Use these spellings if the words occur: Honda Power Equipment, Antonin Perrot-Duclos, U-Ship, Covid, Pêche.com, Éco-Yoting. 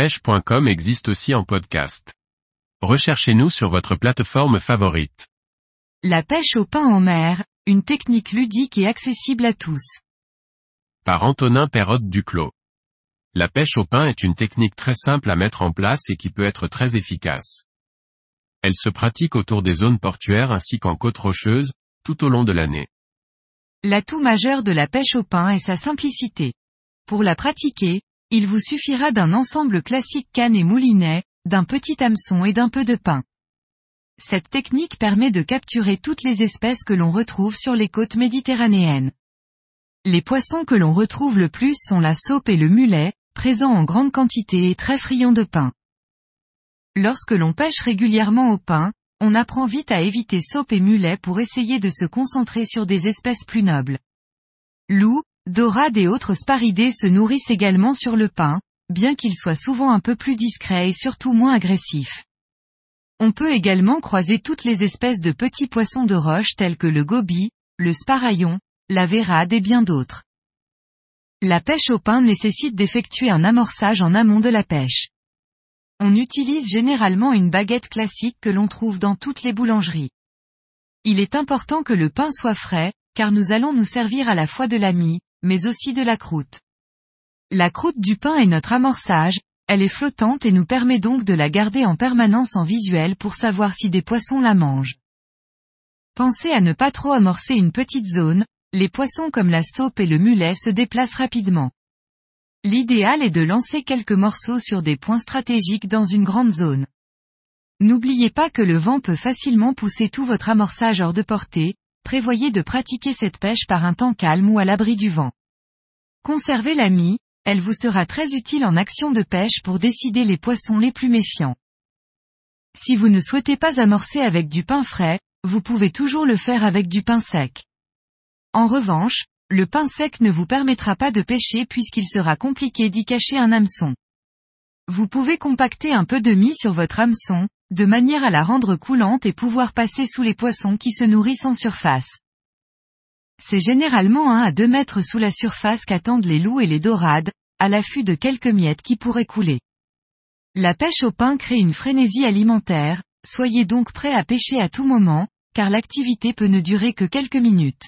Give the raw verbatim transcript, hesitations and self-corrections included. pêche point com existe aussi en podcast. Recherchez-nous sur votre plateforme favorite. La pêche au pain en mer, une technique ludique et accessible à tous. Par Antonin Perrot-Duclos. La pêche au pain est une technique très simple à mettre en place et qui peut être très efficace. Elle se pratique autour des zones portuaires ainsi qu'en côte rocheuse, tout au long de l'année. L'atout majeur de la pêche au pain est sa simplicité. Pour la pratiquer, il vous suffira d'un ensemble classique canne et moulinet, d'un petit hameçon et d'un peu de pain. Cette technique permet de capturer toutes les espèces que l'on retrouve sur les côtes méditerranéennes. Les poissons que l'on retrouve le plus sont la saupe et le mulet, présents en grande quantité et très friands de pain. Lorsque l'on pêche régulièrement au pain, on apprend vite à éviter saupe et mulet pour essayer de se concentrer sur des espèces plus nobles. Loups, dorades et autres sparidés se nourrissent également sur le pain, bien qu'ils soient souvent un peu plus discrets et surtout moins agressifs. On peut également croiser toutes les espèces de petits poissons de roche tels que le goby, le sparaillon, la vérade et bien d'autres. La pêche au pain nécessite d'effectuer un amorçage en amont de la pêche. On utilise généralement une baguette classique que l'on trouve dans toutes les boulangeries. Il est important que le pain soit frais, car nous allons nous servir à la fois de la mie, mais aussi de la croûte. La croûte du pain est notre amorçage, elle est flottante et nous permet donc de la garder en permanence en visuel pour savoir si des poissons la mangent. Pensez à ne pas trop amorcer une petite zone, les poissons comme la saupe et le mulet se déplacent rapidement. L'idéal est de lancer quelques morceaux sur des points stratégiques dans une grande zone. N'oubliez pas que le vent peut facilement pousser tout votre amorçage hors de portée, prévoyez de pratiquer cette pêche par un temps calme ou à l'abri du vent. Conservez la mie, elle vous sera très utile en action de pêche pour décider les poissons les plus méfiants. Si vous ne souhaitez pas amorcer avec du pain frais, vous pouvez toujours le faire avec du pain sec. En revanche, le pain sec ne vous permettra pas de pêcher puisqu'il sera compliqué d'y cacher un hameçon. Vous pouvez compacter un peu de mie sur votre hameçon, de manière à la rendre coulante et pouvoir passer sous les poissons qui se nourrissent en surface. C'est généralement un à deux mètres sous la surface qu'attendent les loups et les dorades, à l'affût de quelques miettes qui pourraient couler. La pêche au pain crée une frénésie alimentaire, soyez donc prêt à pêcher à tout moment, car l'activité peut ne durer que quelques minutes.